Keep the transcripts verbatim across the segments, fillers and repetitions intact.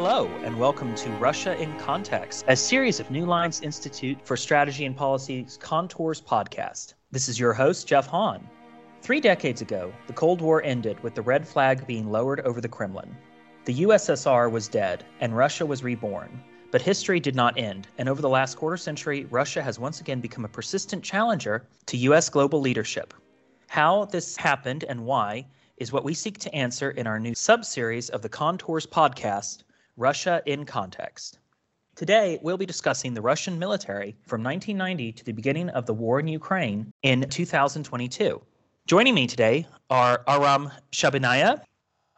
Hello, and welcome to Russia in Context, a series of New Lines Institute for Strategy and Policy's Contours podcast. This is your host, Jeff Hahn. Three decades ago, the Cold War ended with the red flag being lowered over the Kremlin. The U S S R was dead, and Russia was reborn. But history did not end, and over the last quarter century, Russia has once again become a persistent challenger to U S global leadership. How this happened and why is what we seek to answer in our new sub-series of the Contours podcast, Russia in Context. Today, we'll be discussing the Russian military from nineteen ninety to the beginning of the war in Ukraine in two thousand twenty-two. Joining me today are Aram Shabanian,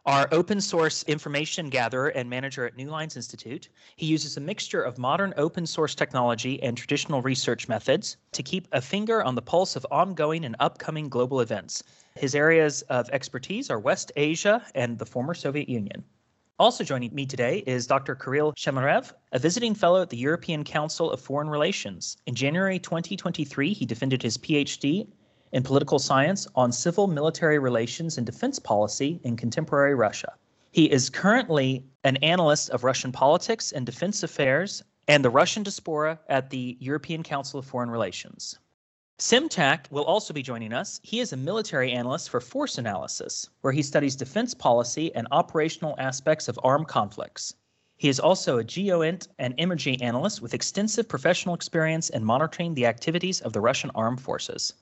our open source information gatherer and manager at New Lines Institute. He uses a mixture of modern open source technology and traditional research methods to keep a finger on the pulse of ongoing and upcoming global events. His areas of expertise are West Asia and the former Soviet Union. Also joining me today is Doctor Kirill Shamiev, a visiting fellow at the European Council of Foreign Relations. In January twenty twenty-three, he defended his PhD in political science on civil-military relations and defense policy in contemporary Russia. He is currently an analyst of Russian politics and defense affairs and the Russian diaspora at the European Council of Foreign Relations. Sim Tack will also be joining us. He is a military analyst for Force Analysis, where he studies defense policy and operational aspects of armed conflicts. He is also a geoint and energy analyst with extensive professional experience in monitoring the activities of the Russian armed forces.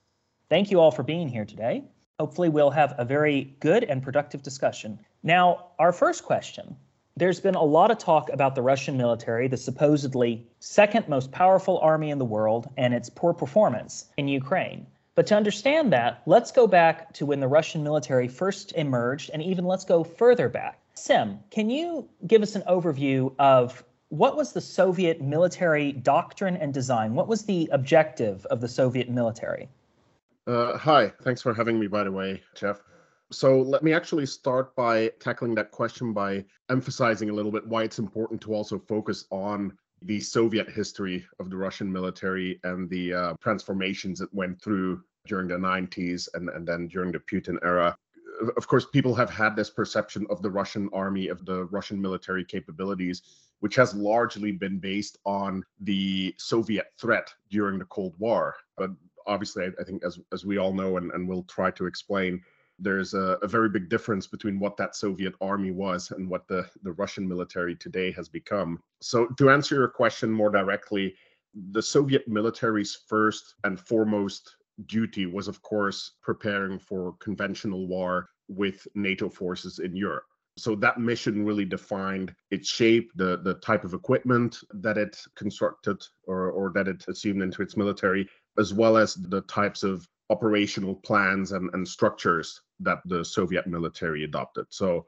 Thank you all for being here today. Hopefully we'll have a very good and productive discussion. Now, our first question. There's been a lot of talk about the Russian military, the supposedly second most powerful army in the world, and its poor performance in Ukraine. But to understand that, let's go back to when the Russian military first emerged, and even let's go further back. Sim, can you give us an overview of what was the Soviet military doctrine and design? What was the objective of the Soviet military? Uh, hi, thanks for having me, by the way, Jeff. So let me actually start by tackling that question by emphasizing a little bit why it's important to also focus on the Soviet history of the Russian military and the uh, transformations it went through during the nineties and, and then during the Putin era. Of course, people have had this perception of the Russian army, of the Russian military capabilities, which has largely been based on the Soviet threat during the Cold War. But obviously, I, I think as, as we all know and, and we'll try to explain, there's a, a very big difference between what that Soviet army was and what the, the Russian military today has become. So to answer your question more directly, the Soviet military's first and foremost duty was, of course, preparing for conventional war with NATO forces in Europe. So that mission really defined its shape, the, the type of equipment that it constructed or, or that it assumed into its military, as well as the types of operational plans and, and structures that the Soviet military adopted. So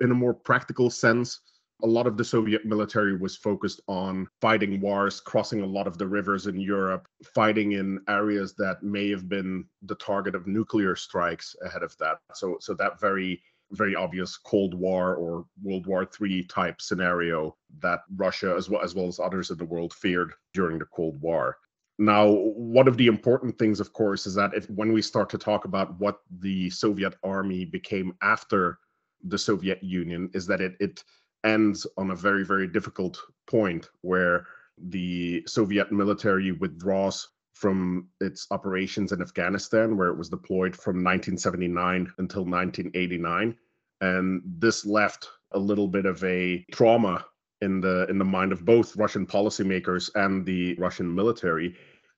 in a more practical sense, a lot of the Soviet military was focused on fighting wars, crossing a lot of the rivers in Europe, fighting in areas that may have been the target of nuclear strikes ahead of that. So, so that very, very obvious Cold War or World War Three type scenario that Russia, as well, as well as others in the world, feared during the Cold War. Now, one of the important things, of course, is that if when we start to talk about what the Soviet army became after the Soviet Union, is that it, it ends on a very, very difficult point where the Soviet military withdraws from its operations in Afghanistan, where it was deployed from nineteen seventy-nine until nineteen eighty-nine. And this left a little bit of a trauma in the in the mind of both Russian policymakers and the Russian military.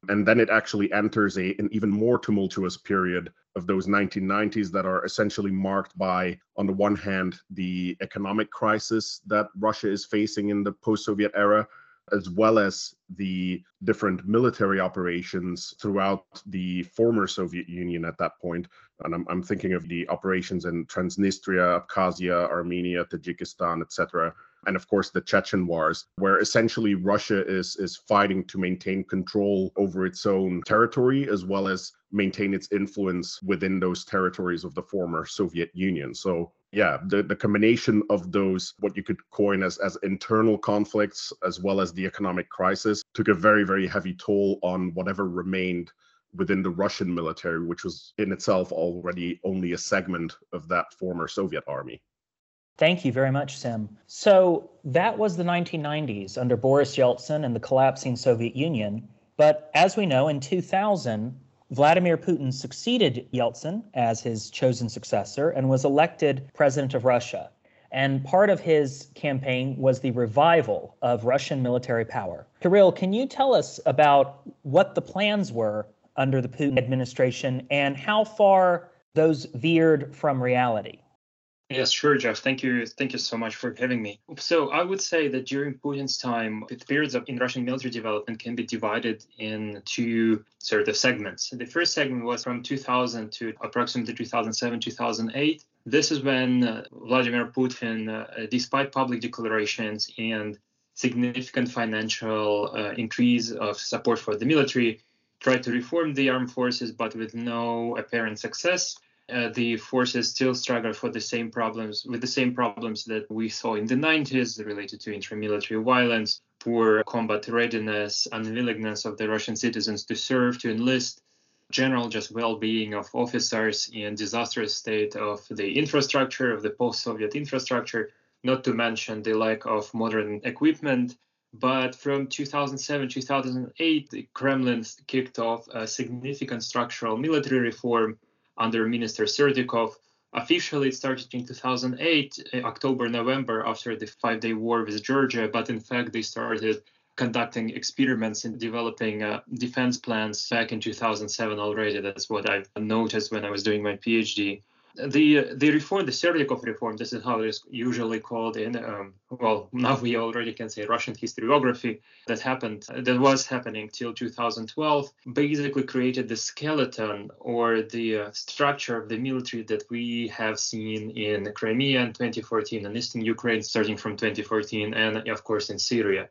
And then it actually enters a, an even more tumultuous period of those nineteen nineties that are essentially marked by, on the one hand, the economic crisis that Russia is facing in the post-Soviet era, as well as the different military operations throughout the former Soviet Union at that point. And I'm, I'm thinking of the operations in Transnistria, Abkhazia, Armenia, Tajikistan, et cetera, and of course the Chechen wars, where essentially Russia is, is fighting to maintain control over its own territory, as well as maintain its influence within those territories of the former Soviet Union. So yeah, the, the combination of those, what you could coin as, as internal conflicts, as well as the economic crisis, took a very, very heavy toll on whatever remained within the Russian military, which was in itself already only a segment of that former Soviet army. Thank you very much, Sim. So that was the nineteen nineties under Boris Yeltsin and the collapsing Soviet Union. But as we know, in two thousand, Vladimir Putin succeeded Yeltsin as his chosen successor and was elected president of Russia. And part of his campaign was the revival of Russian military power. Kirill, can you tell us about what the plans were under the Putin administration and how far those veered from reality? Yes, sure, Jeff. Thank you. Thank you so much for having me. So I would say that during Putin's time, the periods of in Russian military development can be divided in two sort of segments. The first segment was from two thousand to approximately two thousand seven, two thousand eight. This is when uh, Vladimir Putin, uh, despite public declarations and significant financial uh, increase of support for the military, tried to reform the armed forces, but with no apparent success. Uh, the forces still struggle for the same problems, with the same problems that we saw in the nineties related to intramilitary violence, poor combat readiness, unwillingness of the Russian citizens to serve, to enlist, general just well-being of officers and disastrous state of the infrastructure, of the post-Soviet infrastructure, not to mention the lack of modern equipment. But from two thousand seven, two thousand eight, the Kremlin kicked off a significant structural military reform under Minister Serdyukov. Officially, it started in two thousand eight, October, November, after the five-day war with Georgia, but in fact, they started conducting experiments in developing uh, defense plans back in two thousand seven already. That's what I noticed when I was doing my PhD. The the reform, the Serdyukov reform, this is how it is usually called in, um, well, now we already can say Russian historiography, that happened, that was happening till two thousand twelve, basically created the skeleton or the structure of the military that we have seen in Crimea in twenty fourteen and Eastern Ukraine starting from twenty fourteen and, of course, in Syria.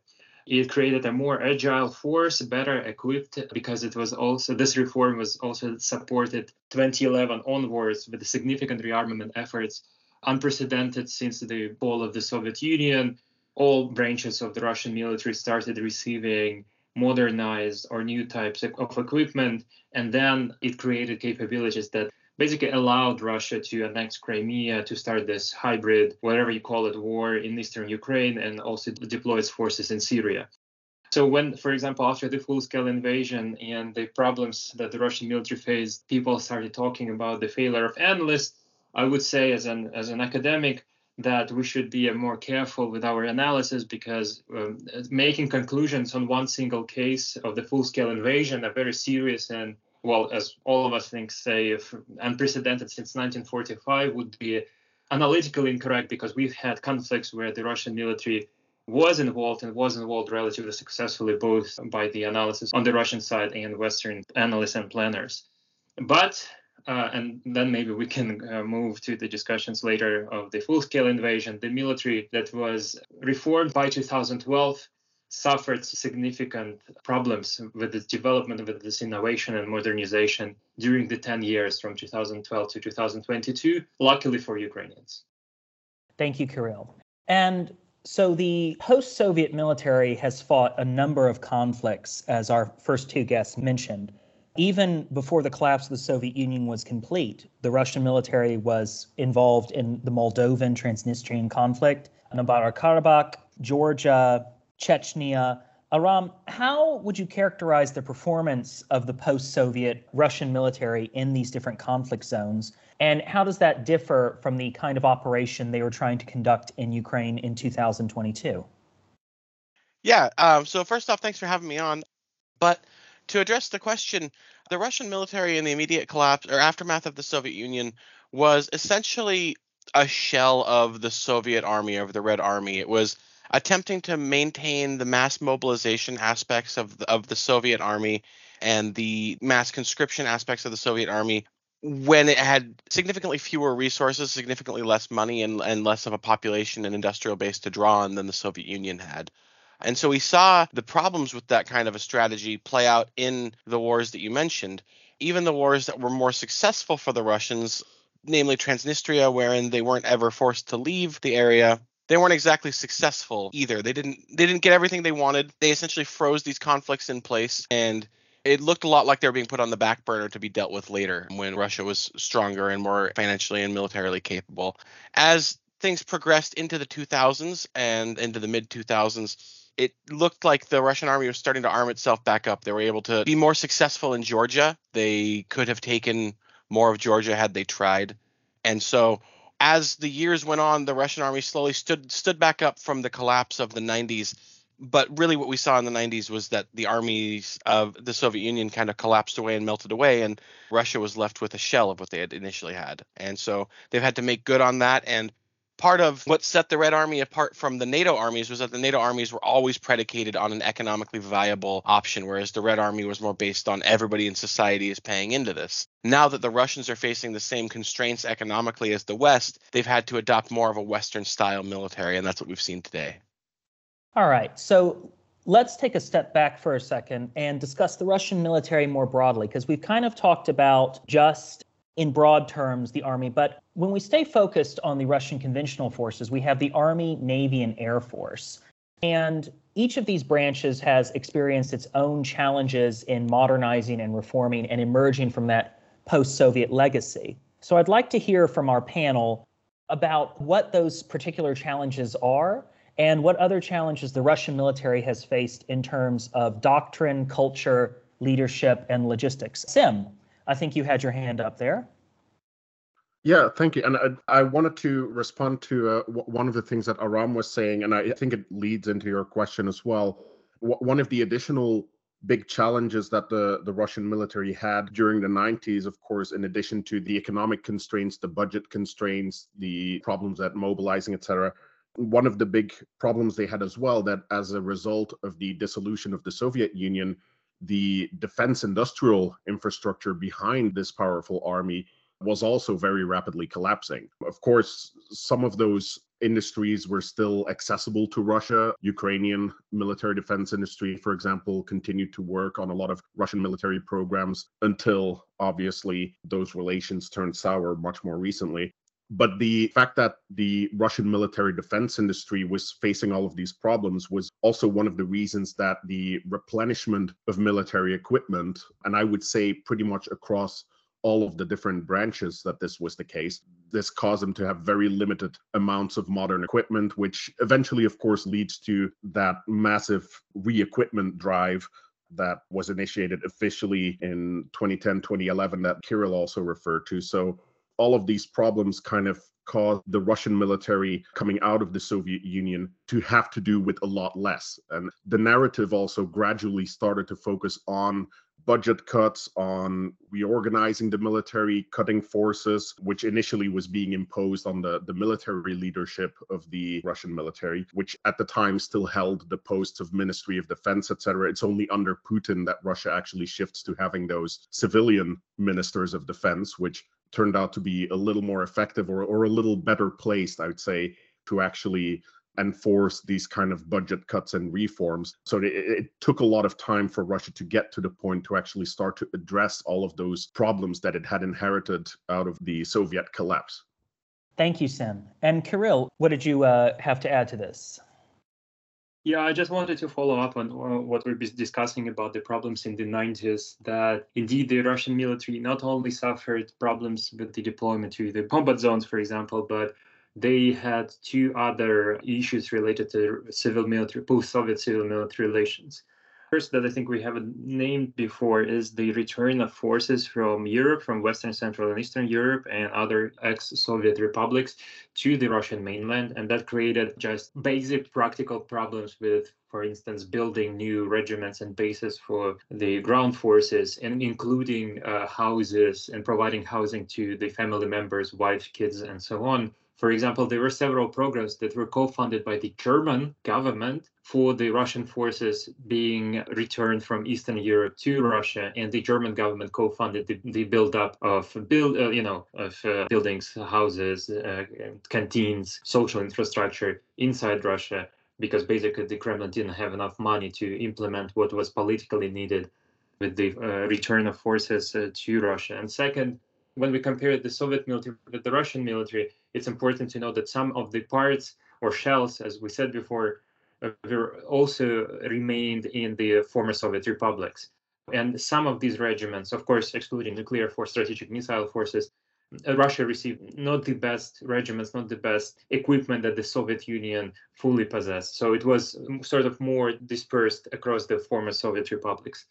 It created a more agile force, better equipped, because it was also, this reform was also supported twenty eleven onwards with significant rearmament efforts, unprecedented since the fall of the Soviet Union. All branches of the Russian military started receiving modernized or new types of equipment, and then it created capabilities that basically allowed Russia to annex Crimea, to start this hybrid, whatever you call it, war in eastern Ukraine, and also deploy its forces in Syria. So when, for example, after the full-scale invasion and the problems that the Russian military faced, people started talking about the failure of analysts, I would say as an, as an academic that we should be more careful with our analysis, because um, making conclusions on one single case of the full-scale invasion are very serious and, well, as all of us think, say, if unprecedented since nineteen forty-five would be analytically incorrect, because we've had conflicts where the Russian military was involved and was involved relatively successfully, both by the analysis on the Russian side and Western analysts and planners. But, uh, and then maybe we can uh, move to the discussions later of the full-scale invasion, the military that was reformed by two thousand twelve suffered significant problems with this development, with this innovation and modernization during the ten years from two thousand twelve to two thousand twenty-two, luckily for Ukrainians. Thank you, Kirill. And so the post-Soviet military has fought a number of conflicts, as our first two guests mentioned. Even before the collapse of the Soviet Union was complete, the Russian military was involved in the Moldovan Transnistrian conflict, Nagorno-Karabakh, Georgia, Chechnya. Aram, how would you characterize the performance of the post-Soviet Russian military in these different conflict zones? And how does that differ from the kind of operation they were trying to conduct in Ukraine in two thousand twenty-two? Yeah, um, so first off, thanks for having me on. But to address the question, the Russian military in the immediate collapse or aftermath of the Soviet Union was essentially a shell of the Soviet army, of the Red Army. It was attempting to maintain the mass mobilization aspects of the, of the Soviet army and the mass conscription aspects of the Soviet army when it had significantly fewer resources, significantly less money, and, and less of a population and industrial base to draw on than the Soviet Union had. And so we saw the problems with that kind of a strategy play out in the wars that you mentioned, even the wars that were more successful for the Russians, namely Transnistria, wherein they weren't ever forced to leave the area. They weren't exactly successful either. They didn't they didn't get everything they wanted. They essentially froze these conflicts in place, and it looked a lot like they were being put on the back burner to be dealt with later when Russia was stronger and more financially and militarily capable. As things progressed into the two thousands and into the mid two thousands, it looked like the Russian army was starting to arm itself back up. They were able to be more successful in Georgia. They could have taken more of Georgia had they tried. And so as the years went on, the Russian army slowly stood stood back up from the collapse of the nineties. But really what we saw in the nineties was that the armies of the Soviet Union kind of collapsed away and melted away, and Russia was left with a shell of what they had initially had. And so they've had to make good on that. And part of what set the Red Army apart from the NATO armies was that the NATO armies were always predicated on an economically viable option, whereas the Red Army was more based on everybody in society is paying into this. Now that the Russians are facing the same constraints economically as the West, they've had to adopt more of a Western-style military, and that's what we've seen today. All right, so let's take a step back for a second and discuss the Russian military more broadly, because we've kind of talked about just in broad terms the army, but when we stay focused on the Russian conventional forces, we have the Army, Navy, and Air Force. And each of these branches has experienced its own challenges in modernizing and reforming and emerging from that post-Soviet legacy. So I'd like to hear from our panel about what those particular challenges are and what other challenges the Russian military has faced in terms of doctrine, culture, leadership, and logistics. Sim, I think you had your hand up there. Yeah, thank you. And I, I wanted to respond to uh, w- one of the things that Aram was saying, and I think it leads into your question as well. W- one of the additional big challenges that the, the Russian military had during the nineties, of course, in addition to the economic constraints, the budget constraints, the problems at mobilizing, et cetera, one of the big problems they had as well, that as a result of the dissolution of the Soviet Union, the defense industrial infrastructure behind this powerful army was also very rapidly collapsing. Of course, some of those industries were still accessible to Russia. Ukrainian military defense industry, for example, continued to work on a lot of Russian military programs until, obviously, those relations turned sour much more recently. But the fact that the Russian military defense industry was facing all of these problems was also one of the reasons that the replenishment of military equipment, and I would say pretty much across all of the different branches that this was the case, this caused them to have very limited amounts of modern equipment, which eventually, of course, leads to that massive re-equipment drive that was initiated officially in twenty ten, twenty eleven that Kirill also referred to. So all of these problems kind of caused the Russian military coming out of the Soviet Union to have to do with a lot less. And the narrative also gradually started to focus on budget cuts, on reorganizing the military, cutting forces, which initially was being imposed on the, the military leadership of the Russian military, which at the time still held the posts of Ministry of Defense, et cetera. It's only under Putin that Russia actually shifts to having those civilian ministers of defense, which turned out to be a little more effective or, or a little better placed, I would say, to actually enforce these kind of budget cuts and reforms. So it, it took a lot of time for Russia to get to the point to actually start to address all of those problems that it had inherited out of the Soviet collapse. Thank you, Sim. And Kirill, what did you uh, have to add to this? Yeah, I just wanted to follow up on uh, what we've been discussing about the problems in the nineties, that indeed the Russian military not only suffered problems with the deployment to the combat zones, for example, but they had two other issues related to civil military, post-Soviet civil military relations. First, that I think we haven't named before, is the return of forces from Europe, from Western, Central, and Eastern Europe and other ex-Soviet republics to the Russian mainland. And that created just basic practical problems with, for instance, building new regiments and bases for the ground forces, and including uh, houses and providing housing to the family members, wives, kids, and so on. For example, there were several programs that were co-funded by the German government for the Russian forces being returned from Eastern Europe to Russia, and the German government co-funded the, the build-up of build, uh, you know, of uh, buildings, houses, uh, canteens, social infrastructure inside Russia, because basically the Kremlin didn't have enough money to implement what was politically needed with the uh, return of forces uh, to Russia. And second, when we compare the Soviet military with the Russian military, it's important to know that some of the parts or shells, as we said before, uh, were also remained in the former Soviet republics. And some of these regiments, of course, excluding nuclear force, strategic missile forces, Russia received not the best regiments, not the best equipment that the Soviet Union fully possessed. So it was sort of more dispersed across the former Soviet republics.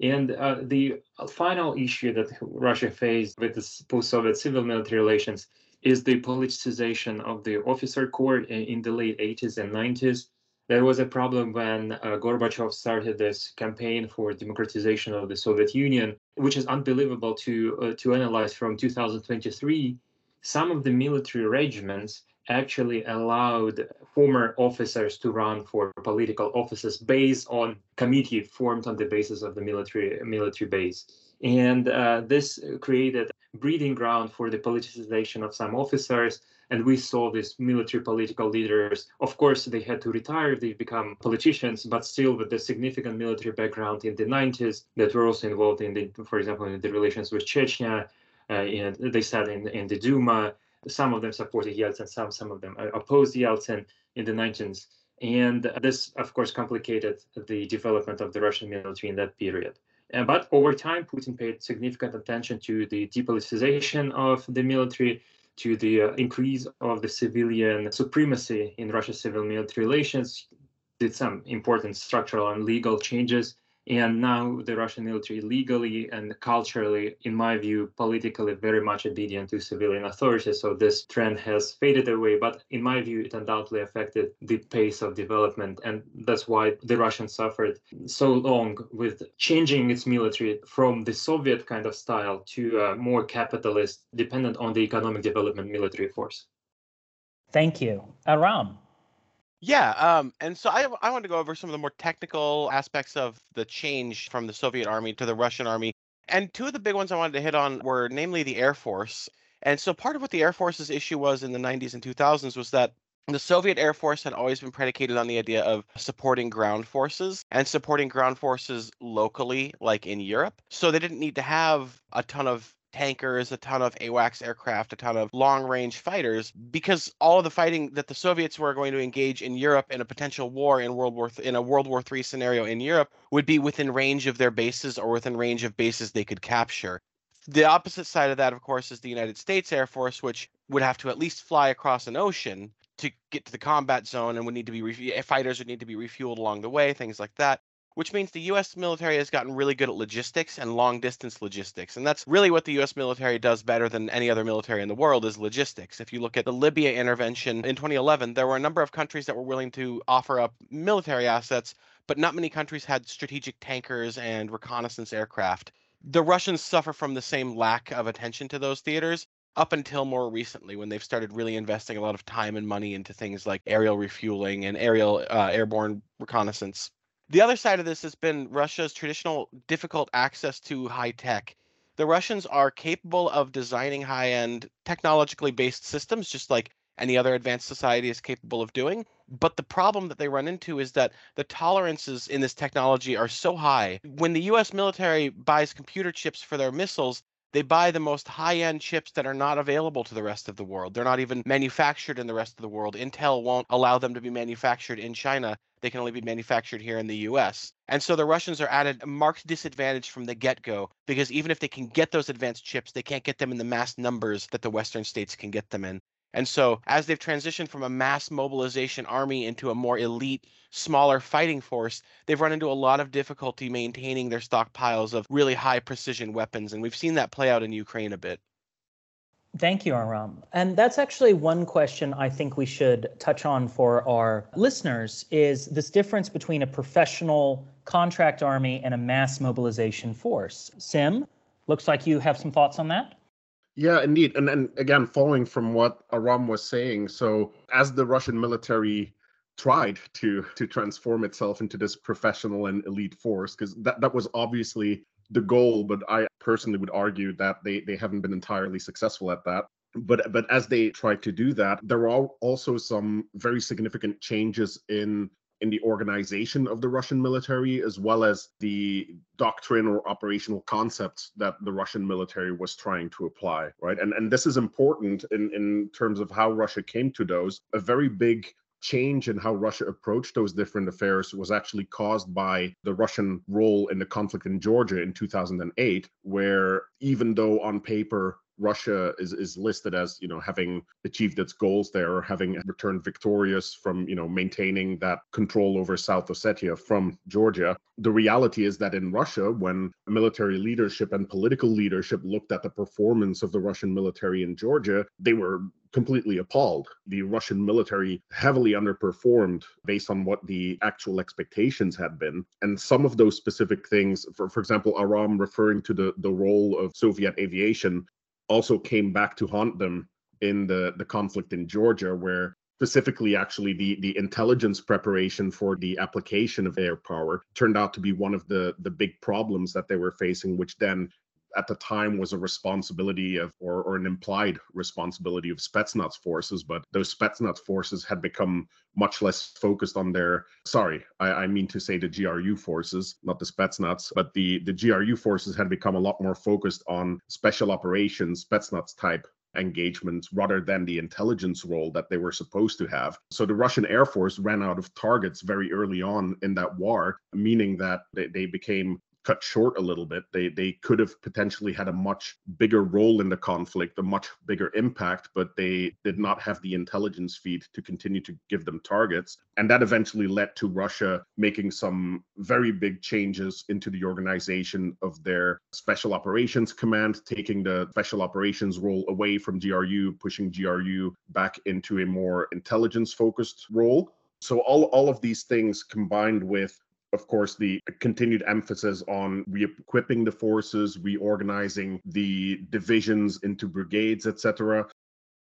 And uh, the final issue that Russia faced with the post-Soviet civil military relations is the politicization of the officer corps in the late eighties and nineties. There was a problem when uh, Gorbachev started this campaign for democratization of the Soviet Union, which is unbelievable to uh, to analyze from two thousand twenty-three. Some of the military regiments actually allowed former officers to run for political offices based on committee formed on the basis of the military military base. And uh, this created breeding ground for the politicization of some officers. And we saw these military political leaders. Of course, they had to retire, they become politicians, but still with the significant military background in the nineties that were also involved in, the, for example, in the relations with Chechnya. Uh, and they sat in, in the Duma. Some of them supported Yeltsin, some, some of them opposed Yeltsin in the nineties. And this, of course, complicated the development of the Russian military in that period. Uh, but over time, Putin paid significant attention to the depoliticization of the military, to the uh, increase of the civilian supremacy in Russia's civil-military relations, did some important structural and legal changes. And now the Russian military legally and culturally, in my view, politically very much obedient to civilian authorities. So this trend has faded away. But in my view, it undoubtedly affected the pace of development. And that's why the Russians suffered so long with changing its military from the Soviet kind of style to a more capitalist, dependent on the economic development military force. Thank you. Aram. Yeah, um, and so I, I want to go over some of the more technical aspects of the change from the Soviet army to the Russian army. And two of the big ones I wanted to hit on were namely the Air Force. And so part of what the Air Force's issue was in the nineties and two thousands was that the Soviet Air Force had always been predicated on the idea of supporting ground forces and supporting ground forces locally, like in Europe. So they didn't need to have a ton of tankers, a ton of AWACS aircraft, a ton of long-range fighters, because all of the fighting that the Soviets were going to engage in Europe in a potential war in World War in a World War Three scenario in Europe would be within range of their bases or within range of bases they could capture. The opposite side of that, of course, is the United States Air Force, which would have to at least fly across an ocean to get to the combat zone and would need to be refu- fighters would need to be refueled along the way, things like that. Which means the U S military has gotten really good at logistics and long-distance logistics. And that's really what the U S military does better than any other military in the world is logistics. If you look at the Libya intervention in twenty eleven, there were a number of countries that were willing to offer up military assets, but not many countries had strategic tankers and reconnaissance aircraft. The Russians suffer from the same lack of attention to those theaters up until more recently when they've started really investing a lot of time and money into things like aerial refueling and aerial uh, airborne reconnaissance. The other side of this has been Russia's traditional difficult access to high tech. The Russians are capable of designing high-end technologically based systems, just like any other advanced society is capable of doing. But the problem that they run into is that the tolerances in this technology are so high. When the U S military buys computer chips for their missiles, they buy the most high-end chips that are not available to the rest of the world. They're not even manufactured in the rest of the world. Intel won't allow them to be manufactured in China. They can only be manufactured here in the U S. And so the Russians are at a marked disadvantage from the get-go, because even if they can get those advanced chips, they can't get them in the mass numbers that the Western states can get them in. And so as they've transitioned from a mass mobilization army into a more elite, smaller fighting force, they've run into a lot of difficulty maintaining their stockpiles of really high precision weapons. And we've seen that play out in Ukraine a bit. Thank you, Aram. And that's actually one question I think we should touch on for our listeners is this difference between a professional contract army and a mass mobilization force. Sim, looks like you have some thoughts on that. Yeah, indeed. And and again, following from what Aram was saying, so as the Russian military tried to to transform itself into this professional and elite force, because that, that was obviously the goal, but I personally would argue that they, they haven't been entirely successful at that. But but as they tried to do that, there were also some very significant changes in in the organization of the Russian military, as well as the doctrine or operational concepts that the Russian military was trying to apply, right? And and this is important in, in terms of how Russia came to those. A very big change in how Russia approached those different affairs was actually caused by the Russian role in the conflict in Georgia in two thousand eight, where even though on paper Russia is, is listed as, you know, having achieved its goals there, having returned victorious from, you know, maintaining that control over South Ossetia from Georgia. The reality is that in Russia, when military leadership and political leadership looked at the performance of the Russian military in Georgia, they were completely appalled. The Russian military heavily underperformed based on what the actual expectations had been. And some of those specific things, for, for example, Aram referring to the, the role of Soviet aviation, also came back to haunt them in the, the conflict in Georgia, where specifically, actually, the, the intelligence preparation for the application of air power turned out to be one of the, the big problems that they were facing, which then at the time was a responsibility of, or, or an implied responsibility of Spetsnaz forces, but those Spetsnaz forces had become much less focused on their, sorry, I, I mean to say the G R U forces, not the Spetsnaz, but the, the G R U forces had become a lot more focused on special operations, Spetsnaz type engagements, rather than the intelligence role that they were supposed to have. So the Russian Air Force ran out of targets very early on in that war, meaning that they, they became cut short a little bit. They they could have potentially had a much bigger role in the conflict, a much bigger impact, but they did not have the intelligence feed to continue to give them targets. And that eventually led to Russia making some very big changes into the organization of their Special Operations Command, taking the Special Operations role away from G R U, pushing G R U back into a more intelligence-focused role. So all, all of these things combined with, of course, the continued emphasis on re-equipping the forces, reorganizing the divisions into brigades, et cetera.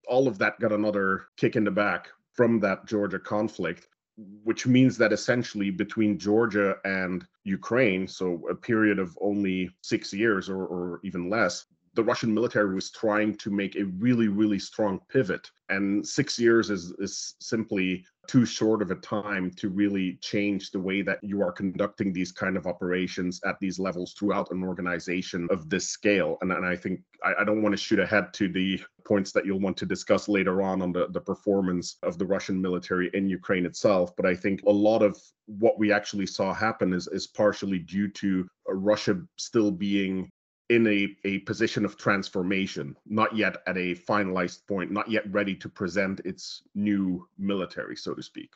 All of that got another kick in the back from that Georgia conflict, which means that essentially between Georgia and Ukraine, so a period of only six years or, or even less, the Russian military was trying to make a really, really strong pivot. And six years is, is simply too short of a time to really change the way that you are conducting these kind of operations at these levels throughout an organization of this scale. And, and I think I, I don't want to shoot ahead to the points that you'll want to discuss later on on the, the performance of the Russian military in Ukraine itself. But I think a lot of what we actually saw happen is, is partially due to Russia still being in a, a position of transformation, not yet at a finalized point, not yet ready to present its new military, so to speak.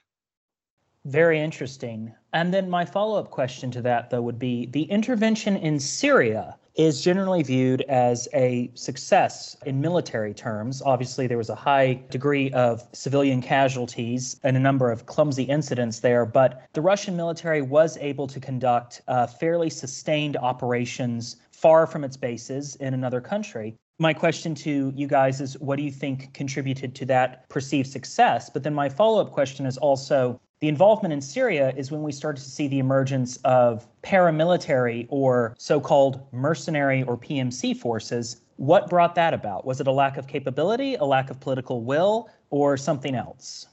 Very interesting. And then my follow-up question to that, though, would be the intervention in Syria is generally viewed as a success in military terms. Obviously, there was a high degree of civilian casualties and a number of clumsy incidents there, but the Russian military was able to conduct uh, fairly sustained operations far from its bases in another country. My question to you guys is, what do you think contributed to that perceived success? But then my follow-up question is also, the involvement in Syria is when we started to see the emergence of paramilitary or so-called mercenary or P M C forces. What brought that about? Was it a lack of capability, a lack of political will, or something else?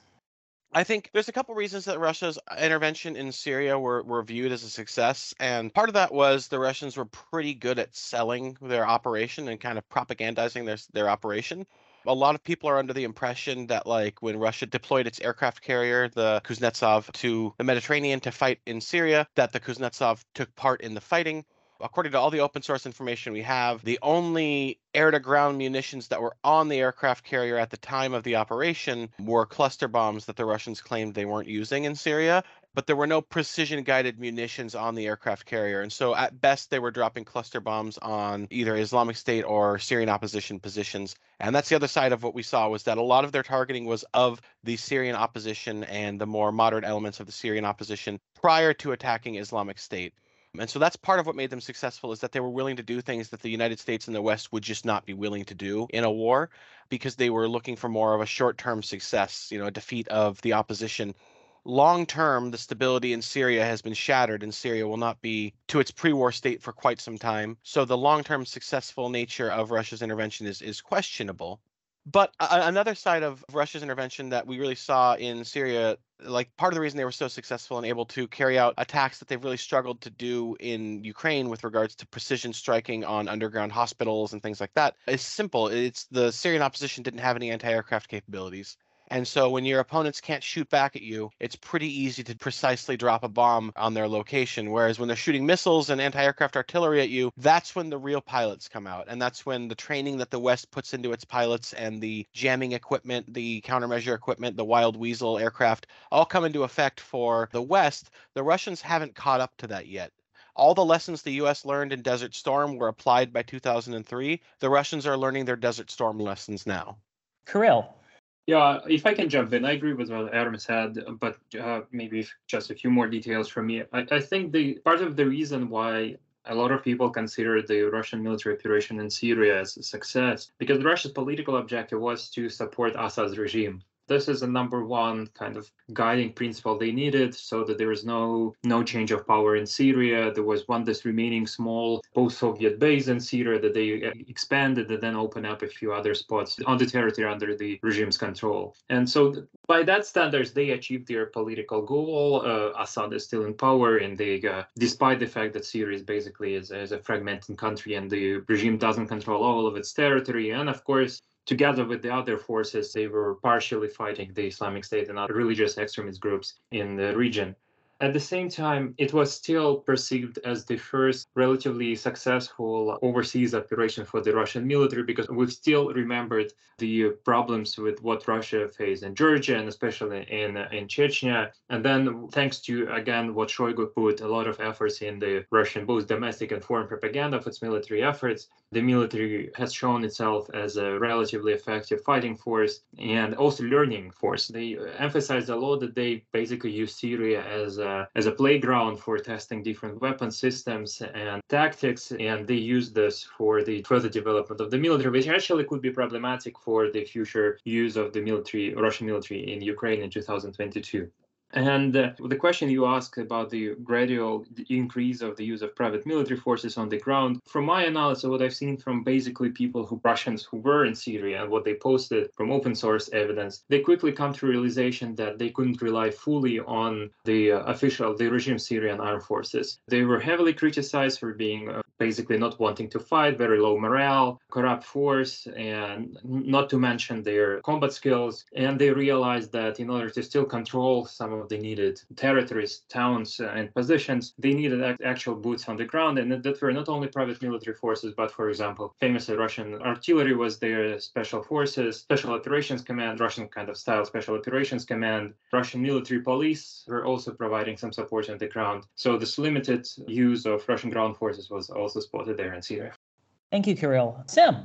I think there's a couple reasons that Russia's intervention in Syria were, were viewed as a success. And part of that was the Russians were pretty good at selling their operation and kind of propagandizing their, their operation. A lot of people are under the impression that, like, when Russia deployed its aircraft carrier, the Kuznetsov, to the Mediterranean to fight in Syria, that the Kuznetsov took part in the fighting. According to all the open source information we have, the only air-to-ground munitions that were on the aircraft carrier at the time of the operation were cluster bombs that the Russians claimed they weren't using in Syria, but there were no precision-guided munitions on the aircraft carrier. And so at best, they were dropping cluster bombs on either Islamic State or Syrian opposition positions. And that's the other side of what we saw, was that a lot of their targeting was of the Syrian opposition and the more moderate elements of the Syrian opposition prior to attacking Islamic State. And so that's part of what made them successful, is that they were willing to do things that the United States and the West would just not be willing to do in a war, because they were looking for more of a short-term success, you know, a defeat of the opposition. Long-term, the stability in Syria has been shattered, and Syria will not be to its pre-war state for quite some time. So the long-term successful nature of Russia's intervention is, is questionable. But a- another side of Russia's intervention that we really saw in Syria, like, part of the reason they were so successful and able to carry out attacks that they've really struggled to do in Ukraine with regards to precision striking on underground hospitals and things like that, is simple. It's the Syrian opposition didn't have any anti-aircraft capabilities. And so when your opponents can't shoot back at you, it's pretty easy to precisely drop a bomb on their location. Whereas when they're shooting missiles and anti-aircraft artillery at you, that's when the real pilots come out. And that's when the training that the West puts into its pilots and the jamming equipment, the countermeasure equipment, the Wild Weasel aircraft all come into effect for the West. The Russians haven't caught up to that yet. All the lessons the U S learned in Desert Storm were applied by two thousand three. The Russians are learning their Desert Storm lessons now. Kirill. Yeah, if I can jump in, I agree with what Aram said, but uh, maybe just a few more details from me. I, I think the part of the reason why a lot of people consider the Russian military operation in Syria as a success, because Russia's political objective was to support Assad's regime. This is the number one kind of guiding principle they needed, so that there is no no change of power in Syria. There was one this remaining small post-Soviet base in Syria that they expanded and then opened up a few other spots on the territory under the regime's control. And so th- by that standards, they achieved their political goal. Uh, Assad is still in power, and they, uh, despite the fact that Syria is basically is, is a fragmented country and the regime doesn't control all of its territory, and of course, together with the other forces, they were partially fighting the Islamic State and other religious extremist groups in the region. At the same time, it was still perceived as the first relatively successful overseas operation for the Russian military, because we've still remembered the problems with what Russia faced in Georgia and especially in, in Chechnya. And then thanks to, again, what Shoigu put a lot of efforts in the Russian, both domestic and foreign propaganda of its military efforts, the military has shown itself as a relatively effective fighting force and also learning force. They emphasized a lot that they basically use Syria as a, as a playground for testing different weapon systems and tactics, and they use this for the further development of the military, which actually could be problematic for the future use of the military, Russian military in Ukraine in two thousand twenty-two. And uh, the question you asked about the gradual increase of the use of private military forces on the ground, from my analysis, what I've seen from basically people who Russians who were in Syria and what they posted from open source evidence, they quickly come to realization that they couldn't rely fully on the uh, official, the regime Syrian armed forces. They were heavily criticized for being uh, basically not wanting to fight, very low morale, corrupt force, and not to mention their combat skills. And they realized that in order to still control some of the needed territories, towns, and positions, they needed act- actual boots on the ground, and that were not only private military forces, but, for example, famously Russian artillery was there, special forces, special operations command, Russian kind of style special operations command, Russian military police were also providing some support on the ground. So this limited use of Russian ground forces was also spotted there in Syria. Thank you, Kirill. Sim.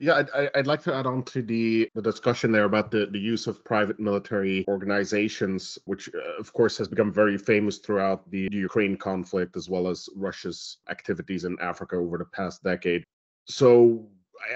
Yeah, I'd, I'd like to add on to the, the discussion there about the, the use of private military organizations, which, uh, of course, has become very famous throughout the Ukraine conflict, as well as Russia's activities in Africa over the past decade. So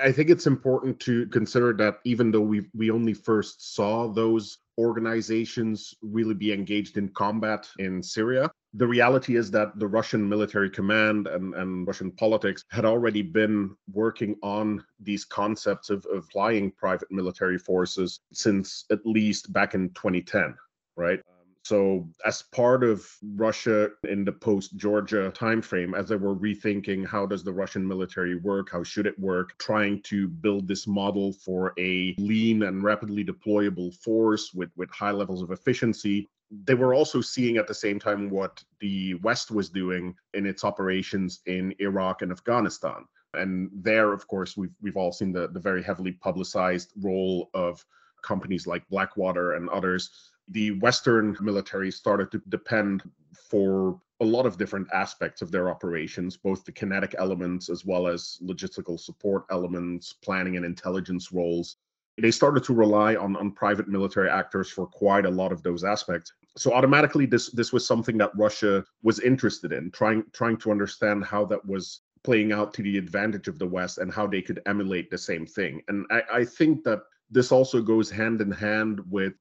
I, I think it's important to consider that even though we we only first saw those organizations really be engaged in combat in Syria, the reality is that the Russian military command and, and Russian politics had already been working on these concepts of, of applying private military forces since at least back in twenty ten, right? So as part of Russia in the post-Georgia timeframe, as they were rethinking how does the Russian military work, how should it work, trying to build this model for a lean and rapidly deployable force with, with high levels of efficiency, they were also seeing at the same time what the West was doing in its operations in Iraq and Afghanistan. And there, of course, we've, we've all seen the, the very heavily publicized role of companies like Blackwater and others. The Western military started to depend for a lot of different aspects of their operations, both the kinetic elements as well as logistical support elements, planning and intelligence roles. They started to rely on, on private military actors for quite a lot of those aspects. So automatically, this this was something that Russia was interested in, trying trying to understand how that was playing out to the advantage of the West and how they could emulate the same thing. And I, I think that this also goes hand in hand with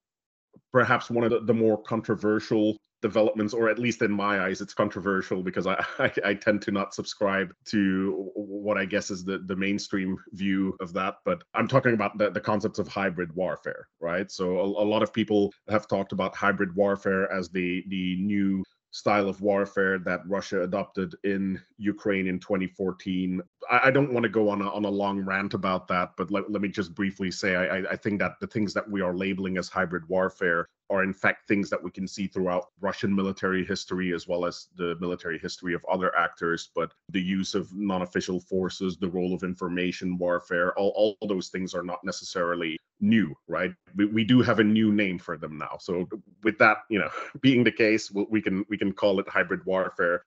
perhaps one of the, the more controversial developments, or at least in my eyes, it's controversial because I, I, I tend to not subscribe to what I guess is the, the mainstream view of that. But I'm talking about the, the concepts of hybrid warfare, right? So a, a lot of people have talked about hybrid warfare as the, the new style of warfare that Russia adopted in Ukraine in twenty fourteen. I, I don't want to go on a, on a long rant about that, but let, let me just briefly say, I, I think that the things that we are labeling as hybrid warfare are in fact things that we can see throughout Russian military history, as well as the military history of other actors. But the use of non-official forces, the role of information warfare, all, all those things are not necessarily new, right? We, we do have a new name for them now. So with that, you know, being the case, we, we can we can call it hybrid warfare.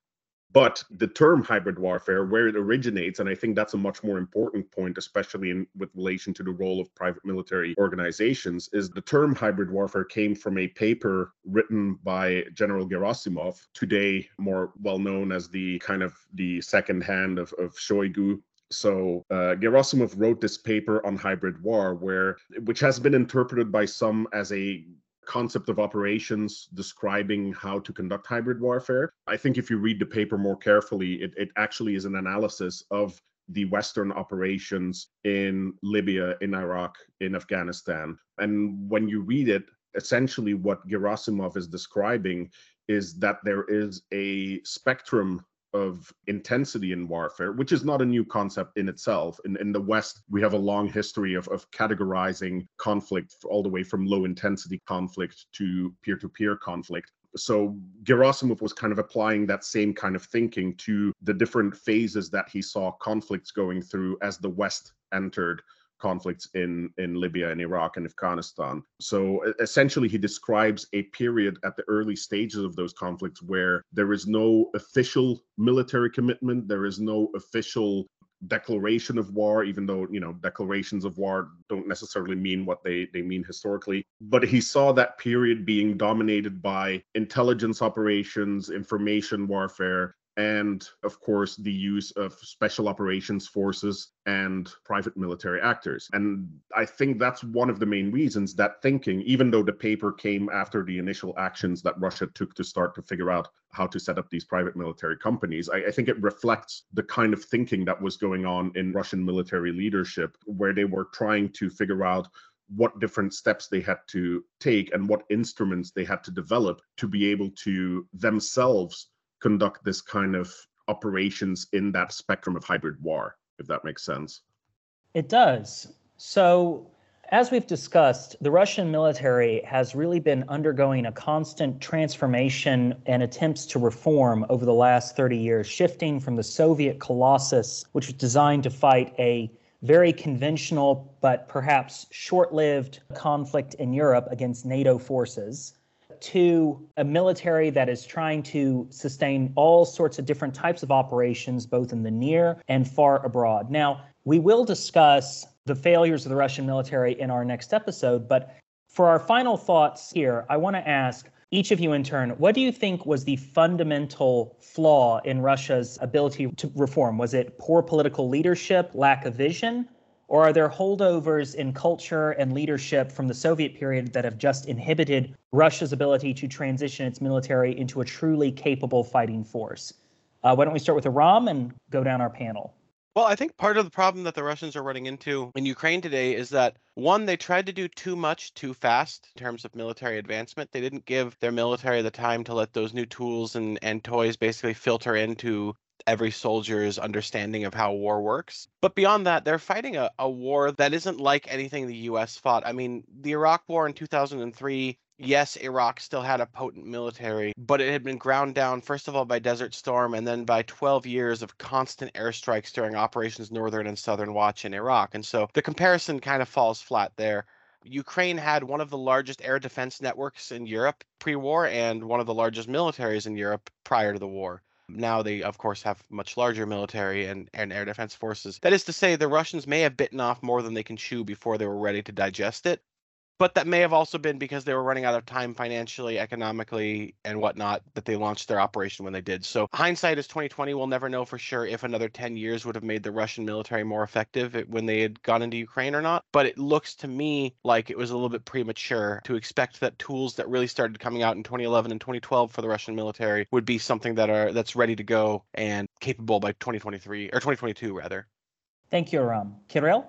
But the term hybrid warfare, where it originates, and I think that's a much more important point, especially in with relation to the role of private military organizations, is the term hybrid warfare came from a paper written by General Gerasimov, today more well known as the kind of the second hand of, of Shoigu. So uh, Gerasimov wrote this paper on hybrid war, where which has been interpreted by some as a concept of operations describing how to conduct hybrid warfare. I think if you read the paper more carefully, it, it actually is an analysis of the Western operations in Libya, in Iraq, in Afghanistan. And when you read it, essentially what Gerasimov is describing is that there is a spectrum of intensity in warfare, which is not a new concept in itself. In, in the West, we have a long history of, of categorizing conflict all the way from low intensity conflict to peer-to-peer conflict. So Gerasimov was kind of applying that same kind of thinking to the different phases that he saw conflicts going through as the West entered conflicts in, in Libya and Iraq and Afghanistan. So essentially, he describes a period at the early stages of those conflicts where there is no official military commitment, there is no official declaration of war, even though, you know, declarations of war don't necessarily mean what they, they mean historically. But he saw that period being dominated by intelligence operations, information warfare, and of course, the use of special operations forces and private military actors. And I think that's one of the main reasons that thinking, even though the paper came after the initial actions that Russia took to start to figure out how to set up these private military companies, I, I think it reflects the kind of thinking that was going on in Russian military leadership, where they were trying to figure out what different steps they had to take and what instruments they had to develop to be able to themselves conduct this kind of operations in that spectrum of hybrid war, if that makes sense. It does. So, as we've discussed, the Russian military has really been undergoing a constant transformation and attempts to reform over the last thirty years, shifting from the Soviet colossus, which was designed to fight a very conventional but perhaps short-lived conflict in Europe against NATO forces, to a military that is trying to sustain all sorts of different types of operations, both in the near and far abroad. Now, we will discuss the failures of the Russian military in our next episode, but for our final thoughts here, I want to ask each of you in turn, what do you think was the fundamental flaw in Russia's ability to reform? Was it poor political leadership, lack of vision, or are there holdovers in culture and leadership from the Soviet period that have just inhibited Russia's ability to transition its military into a truly capable fighting force? Uh, why don't we start with Aram and go down our panel? Well, I think part of the problem that the Russians are running into in Ukraine today is that, one, they tried to do too much too fast in terms of military advancement. They didn't give their military the time to let those new tools and, and toys basically filter into every soldier's understanding of how war works. But beyond that, they're fighting a, a war that isn't like anything the U S fought. I mean, the Iraq War in two thousand three, yes, Iraq still had a potent military, but it had been ground down, first of all, by Desert Storm, and then by twelve years of constant airstrikes during Operations Northern and Southern Watch in Iraq. And so the comparison kind of falls flat there. Ukraine had one of the largest air defense networks in Europe pre-war and one of the largest militaries in Europe prior to the war. Now they, of course, have much larger military and, and air defense forces. That is to say, the Russians may have bitten off more than they can chew before they were ready to digest it. But that may have also been because they were running out of time financially, economically, and whatnot, that they launched their operation when they did. So hindsight is twenty twenty. We'll never know for sure if another ten years would have made the Russian military more effective when they had gone into Ukraine or not. But it looks to me like it was a little bit premature to expect that tools that really started coming out in twenty eleven and twenty twelve for the Russian military would be something that are that's ready to go and capable by twenty twenty-three or twenty twenty-two, rather. Thank you, Aram. Kirill?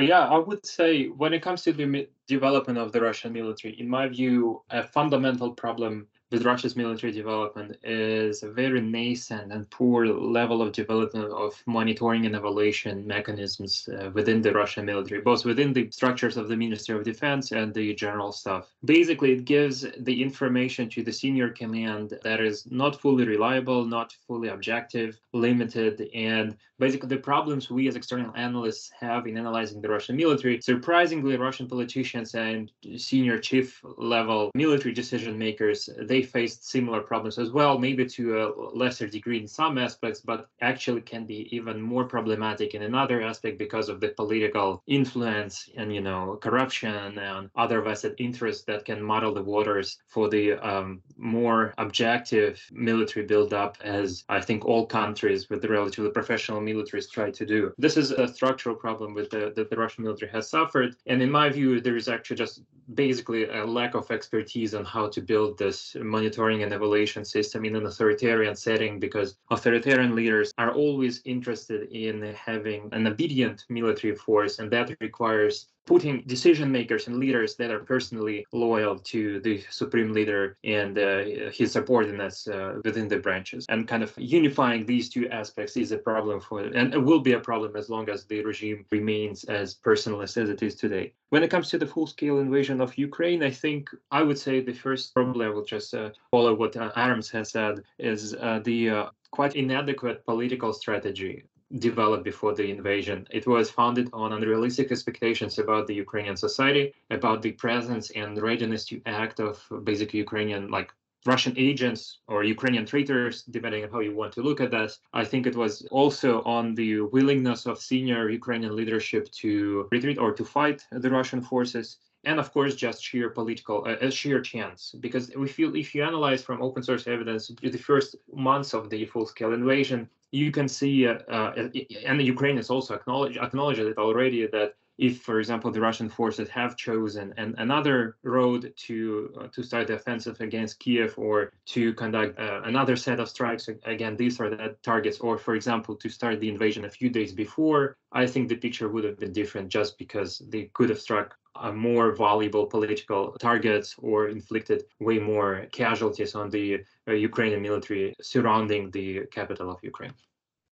Yeah, I would say when it comes to the development of the Russian military, in my view, a fundamental problem that Russia's military development is a very nascent and poor level of development of monitoring and evaluation mechanisms uh, within the Russian military, both within the structures of the Ministry of Defense and the general staff. Basically, it gives the information to the senior command that is not fully reliable, not fully objective, limited, and basically the problems we as external analysts have in analyzing the Russian military, surprisingly, Russian politicians and senior chief level military decision makers, they faced similar problems as well, maybe to a lesser degree in some aspects, but actually can be even more problematic in another aspect because of the political influence and, you know, corruption and other vested interests that can muddle the waters for the um, more objective military buildup, as I think all countries with the relatively professional militaries try to do. This is a structural problem with the, that the Russian military has suffered. And in my view, there is actually just basically a lack of expertise on how to build this monitoring and evaluation system in an authoritarian setting, because authoritarian leaders are always interested in having an obedient military force, and that requires putting decision makers and leaders that are personally loyal to the supreme leader and uh, his subordinates uh, within the branches. And kind of unifying these two aspects is a problem for, and it will be a problem as long as the regime remains as personalist as it is today. When it comes to the full-scale invasion of Ukraine, I think I would say the first, probably I will just uh, follow what uh, Arams has said, is uh, the uh, quite inadequate political strategy developed before the invasion. It was founded on unrealistic expectations about the Ukrainian society, about the presence and readiness to act of basic Ukrainian, like Russian agents or Ukrainian traitors, depending on how you want to look at this. I think it was also on the willingness of senior Ukrainian leadership to retreat or to fight the Russian forces. And of course, just sheer political, uh, sheer chance, because we feel if you analyze from open source evidence the first months of the full-scale invasion, you can see, uh, uh, and Ukraine has also acknowledged, acknowledged it already, that if, for example, the Russian forces have chosen an, another road to uh, to start the offensive against Kiev, or to conduct uh, another set of strikes against these or that targets, or, for example, to start the invasion a few days before, I think the picture would have been different, just because they could have struck a more valuable political targets or inflicted way more casualties on the uh, Ukrainian military surrounding the capital of Ukraine.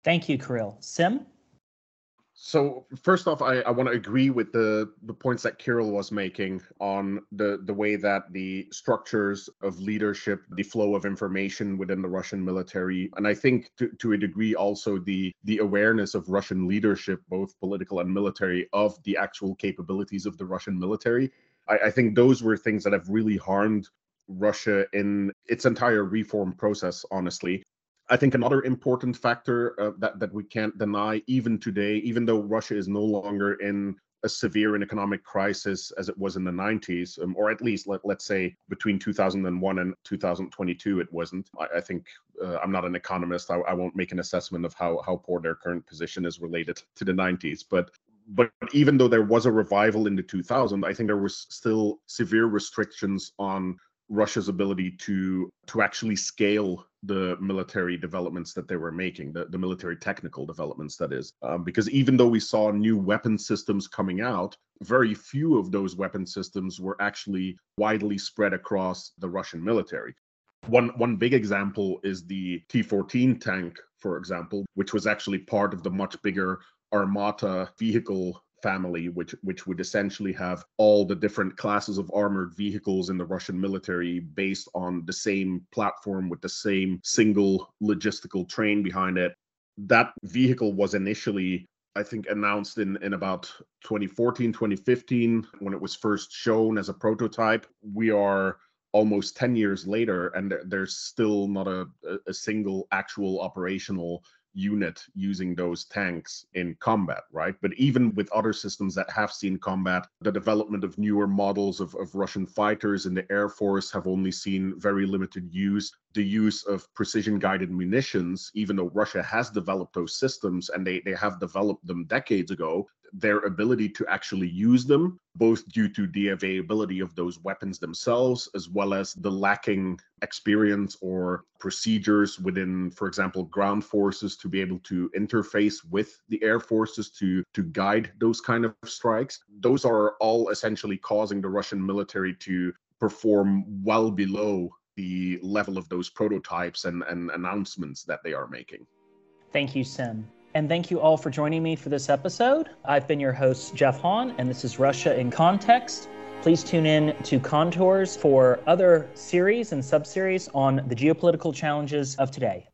Thank you, Kirill. Sim? So first off, I, I want to agree with the, the points that Kirill was making on the, the way that the structures of leadership, the flow of information within the Russian military, and I think to, to a degree also the, the awareness of Russian leadership, both political and military, of the actual capabilities of the Russian military. I, I think those were things that have really harmed Russia in its entire reform process, honestly. I think another important factor uh, that, that we can't deny even today, even though Russia is no longer in a severe and economic crisis as it was in the nineties, um, or at least let, let's say between two thousand one and two thousand twenty-two, it wasn't. I, I think uh, I'm not an economist. I, I won't make an assessment of how, how poor their current position is related to the nineties. But But even though there was a revival in the two thousands, I think there was still severe restrictions on Russia's ability to to actually scale the military developments that they were making, the, the military technical developments, that is. Um, because even though we saw new weapon systems coming out, very few of those weapon systems were actually widely spread across the Russian military. One, one big example is the T fourteen tank, for example, which was actually part of the much bigger Armata vehicle family, which which would essentially have all the different classes of armored vehicles in the Russian military based on the same platform with the same single logistical train behind it. That vehicle was initially, I think, announced in, in about twenty fourteen, twenty fifteen, when it was first shown as a prototype. We are almost ten years later, and there's still not a, a single actual operational unit using those tanks in combat, right? But even with other systems that have seen combat, the development of newer models of, of Russian fighters in the Air Force have only seen very limited use. The use of precision-guided munitions, even though Russia has developed those systems, and they, they have developed them decades ago, their ability to actually use them, both due to the availability of those weapons themselves, as well as the lacking experience or procedures within, for example, ground forces to be able to interface with the air forces to, to guide those kind of strikes. Those are all essentially causing the Russian military to perform well below the level of those prototypes and, and announcements that they are making. Thank you, Sim. And thank you all for joining me for this episode. I've been your host, Jeff Hahn, and this is Russia in Context. Please tune in to Contours for other series and sub-series on the geopolitical challenges of today.